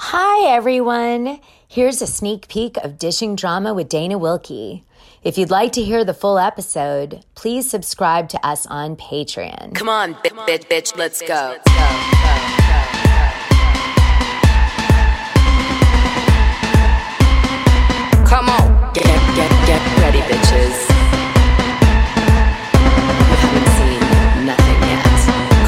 Hi, everyone. Here's a sneak peek of Dishing Drama with Dana Wilkie. If you'd like to hear the full episode, please subscribe to us on Patreon. Come on, bitch, let's go. Come on. Get ready, bitches. You haven't seen nothing yet.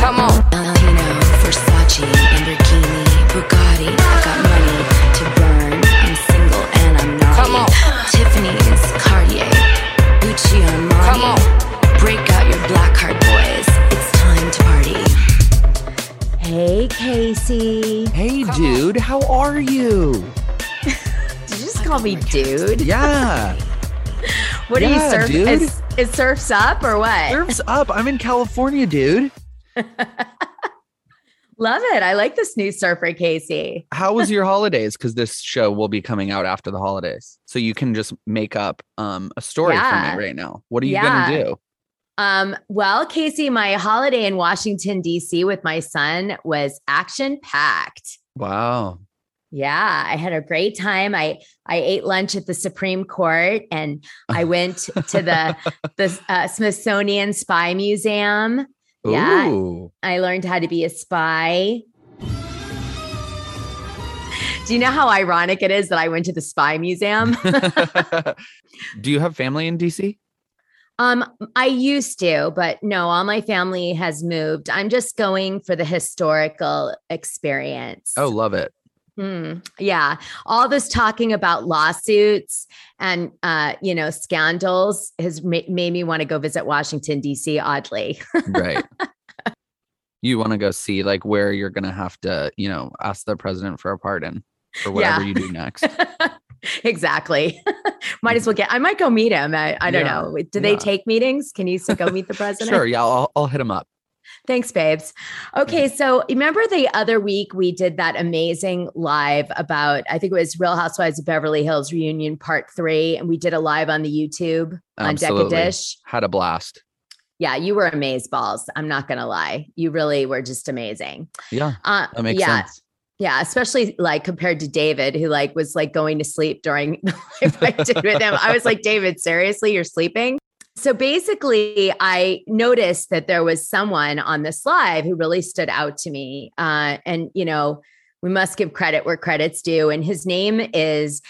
Come on. Valentino, Versace, Lamborghini, Bugatti. I got money to burn. I'm single and I'm naughty. Come on. Tiffany's, Cartier, Gucci, Armani. Come on. Break out your black card, boys. It's time to party. Hey, Casey. Hey, dude. How are you? Call me dude. Yeah. What are you, surf? Is surf's up or what? Surf's up. I'm in California, dude. Love it. I like this new surfer, Casey. How was your holidays? Because this show will be coming out after the holidays. So you can just make up a story for me right now. What are you going to do? Well, Casey, my holiday in Washington, D.C. with my son was action-packed. Wow. Yeah, I had a great time. I ate lunch at the Supreme Court, and I went to the Smithsonian Spy Museum. Yeah, ooh. I learned how to be a spy. Do you know how ironic it is that I went to the Spy Museum? Do you have family in DC? I used to, but no, all my family has moved. I'm just going for the historical experience. Oh, love it. Yeah. All this talking about lawsuits and, scandals has made me want to go visit Washington, D.C., oddly. Right. You want to go see where you're going to have to, ask the president for a pardon for whatever you do next. Exactly. Might as well I might go meet him. I don't know. Do they take meetings? Can you still go meet the president? Sure. Yeah. I'll hit him up. Thanks, babes. Okay. So remember the other week we did that amazing live about, I think it was Real Housewives of Beverly Hills reunion part 3. And we did a live on the YouTube on Deckadish. Had a blast. Yeah. You were amazeballs. I'm not going to lie. You really were just amazing. Yeah. That makes sense. Yeah. Especially compared to David, who was going to sleep during the live I did with him. I was like, David, seriously, you're sleeping? So basically, I noticed that there was someone on this live who really stood out to me. And, we must give credit where credit's due. And his name is...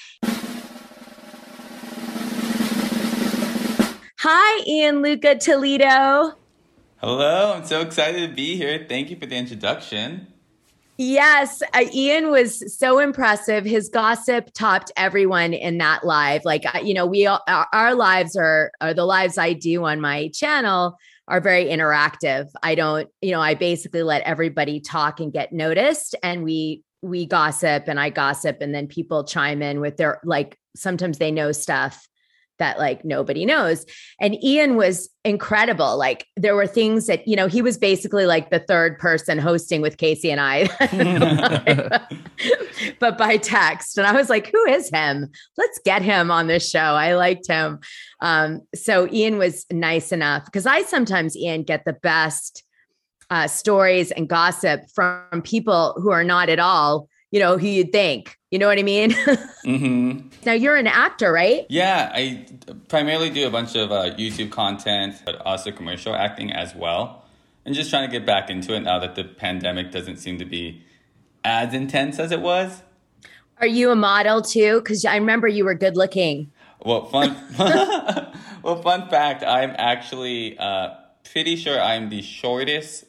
Hi, Ian Luca Toledo. Hello. I'm so excited to be here. Thank you for the introduction. Yes. Ian was so impressive. His gossip topped everyone in that live. We all, our lives are the lives I do on my channel are very interactive. I don't, I basically let everybody talk and get noticed, and we gossip and I gossip, and then people chime in with their, sometimes they know stuff that nobody knows. And Ian was incredible. There were things that, he was basically the third person hosting with Casey and I, but by text. And I was like, who is him? Let's get him on this show. I liked him. So Ian was nice enough, because I sometimes, Ian, get the best stories and gossip from people who are not at all, who you'd think. You know what I mean? Mm-hmm. Now, you're an actor, right? Yeah, I primarily do a bunch of YouTube content, but also commercial acting as well. And just trying to get back into it now that the pandemic doesn't seem to be as intense as it was. Are you a model, too? Because I remember you were good looking. Well, fun fact, I'm actually pretty sure I'm the shortest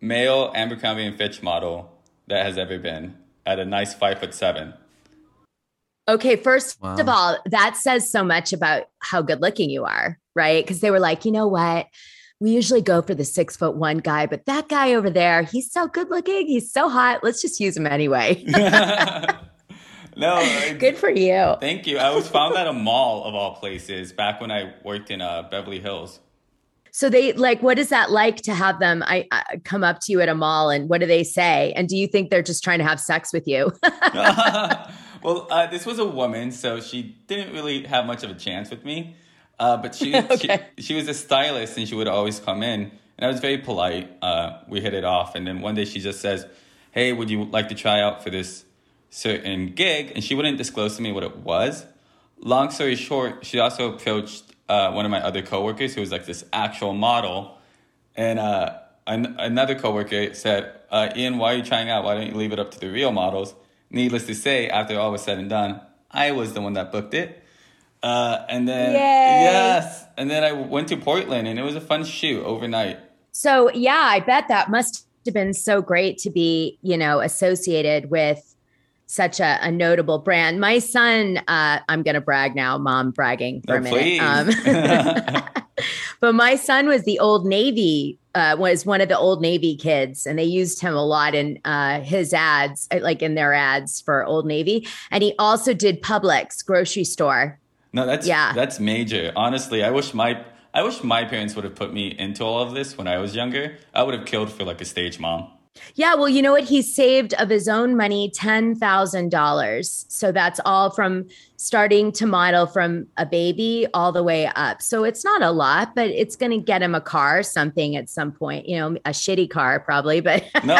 male Amber Covey and Fitch model that has ever been, at a nice 5'7". Okay, first of all, that says so much about how good looking you are, right? Because they were like, you know what? We usually go for the 6'1" guy, but that guy over there, he's so good looking. He's so hot. Let's just use him anyway. No, good for you. Thank you. I was found at a mall of all places back when I worked in Beverly Hills. So they what is that to have them come up to you at a mall, and what do they say? And do you think they're just trying to have sex with you? Well, this was a woman, so she didn't really have much of a chance with me. But she, okay. she was a stylist, and she would always come in. And I was very polite. We hit it off. And then one day she just says, hey, would you like to try out for this certain gig, and she wouldn't disclose to me what it was. Long story short, she also approached one of my other coworkers who was like this actual model, and another coworker said, Ian, why are you trying out? Why don't you leave it up to the real models? Needless to say, after all was said and done, I was the one that booked it. And then I went to Portland, and it was a fun shoot overnight. So yeah, I bet that must have been so great to be, you know, associated with such a notable brand. My son, I'm going to brag now, mom bragging for a minute. But my son was the Old Navy, was one of the Old Navy kids, and they used him a lot in his ads, like in their ads for Old Navy. And he also did Publix grocery store. No, that's major. Honestly, I wish my parents would have put me into all of this when I was younger. I would have killed for like a stage mom. Yeah, well, you know what? He saved of his own money $10,000. So that's all from starting to model from a baby all the way up. So it's not a lot, but it's going to get him a car, something at some point, you know, a shitty car probably, but. No,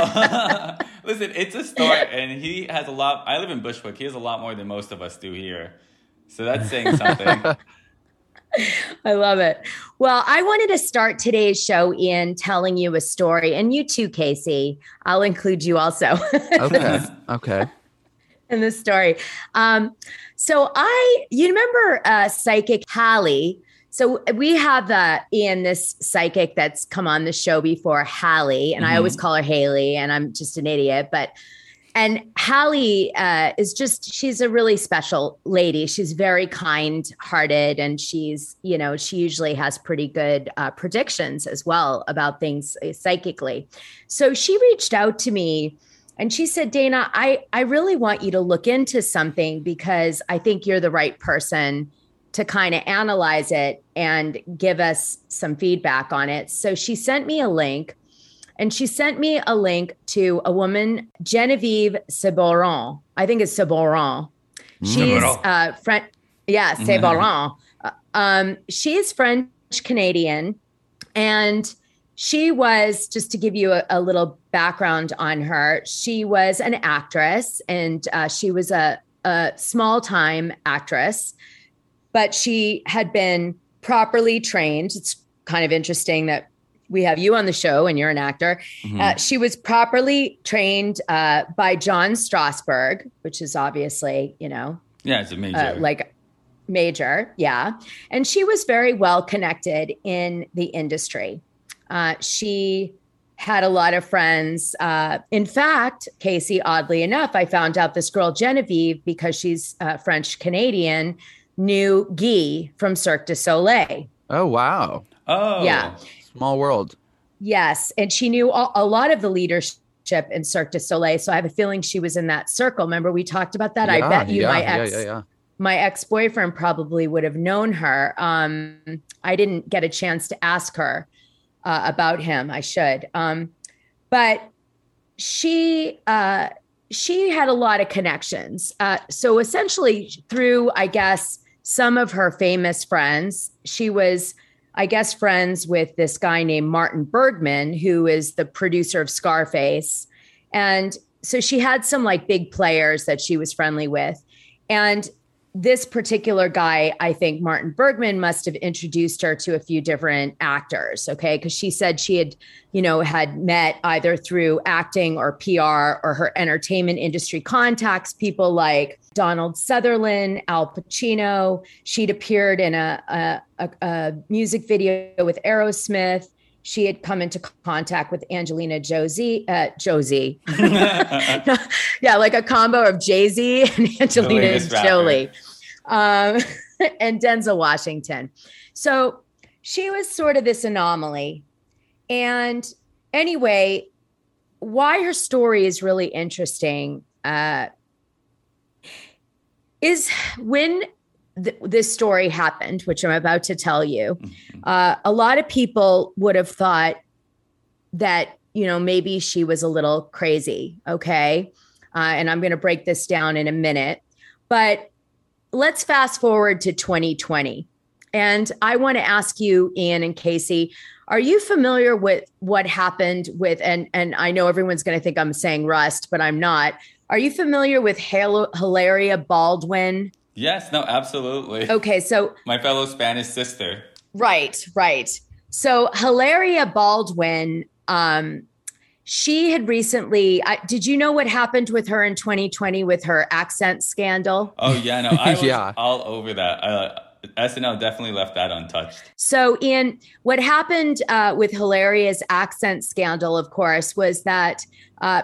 listen, it's a start, and he has a lot. I live in Bushwick. He has a lot more than most of us do here. So that's saying something. I love it. Well, I wanted to start today's show, Ian, telling you a story. And you too, Casey. I'll include you also. Okay. In this story. You remember psychic Hallie? So we have, Ian, this psychic that's come on the show before, Hallie. And I always call her Haley, and I'm just an idiot. And Hallie is just, she's a really special lady. She's very kind-hearted, and she's, you know, she usually has pretty good predictions as well about things psychically. So she reached out to me and she said, Dana, I really want you to look into something because I think you're the right person to kind of analyze it and give us some feedback on it. So she sent me a link. And she sent me a link to a woman, Genevieve Seboron. I think it's Seboron. She's French. Yeah, Seboron. She's French Canadian, and she was, just to give you a little background on her, she was an actress, and she was a small-time actress, but she had been properly trained. It's kind of interesting that we have you on the show and you're an actor. Mm-hmm. She was properly trained by John Strasberg, which is obviously, you know. Yeah, it's a major. Major, yeah. And she was very well connected in the industry. She had a lot of friends. In fact, Casey, oddly enough, I found out this girl, Genevieve, because she's French Canadian, knew Guy from Cirque du Soleil. Oh, wow. Oh. Yeah. Small world. Yes. And she knew a lot of the leadership in Cirque du Soleil. So I have a feeling she was in that circle. Remember, we talked about that? Yeah, I bet you my ex-boyfriend probably would have known her. I didn't get a chance to ask her about him. I should. But she had a lot of connections. So essentially through, I guess, some of her famous friends, she was, I guess, friends with this guy named Martin Bergman, who is the producer of Scarface. And so she had some like big players that she was friendly with. And this particular guy, I think Martin Bergman, must have introduced her to a few different actors. Okay. Because she said she had, you know, had met either through acting or PR or her entertainment industry contacts, people like Donald Sutherland, Al Pacino. She'd appeared in a music video with Aerosmith. She had come into contact with Angelina Josie. Yeah, like a combo of Jay-Z and Angelina Jolie and Denzel Washington. So she was sort of this anomaly. And anyway, why her story is really interesting is when this story happened, which I'm about to tell you, a lot of people would have thought that, you know, maybe she was a little crazy. Okay. And I'm going to break this down in a minute, but let's fast forward to 2020. And I want to ask you, Ian and Casey, are you familiar with what happened with, and I know everyone's going to think I'm saying rust, but I'm not, Are you familiar with Hilaria Baldwin? Yes, no, absolutely. Okay, so... my fellow Spanish sister. Right, right. So Hilaria Baldwin, she had recently... did you know what happened with her in 2020 with her accent scandal? Oh, yeah, no, I was all over that. SNL definitely left that untouched. So Ian, what happened with Hilaria's accent scandal, of course, was that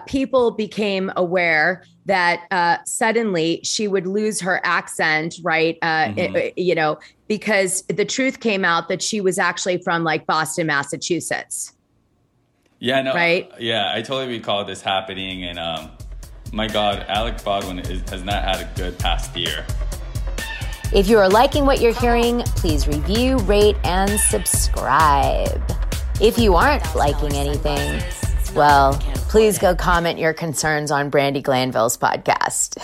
people became aware that suddenly she would lose her accent, right? Because the truth came out that she was actually from like Boston, Massachusetts. Yeah, no, right? Yeah, I totally recall this happening. And my God, Alec Baldwin has not had a good past year. If you are liking what you're hearing, please review, rate, and subscribe. If you aren't liking anything, well, please go comment your concerns on Brandy Glanville's podcast.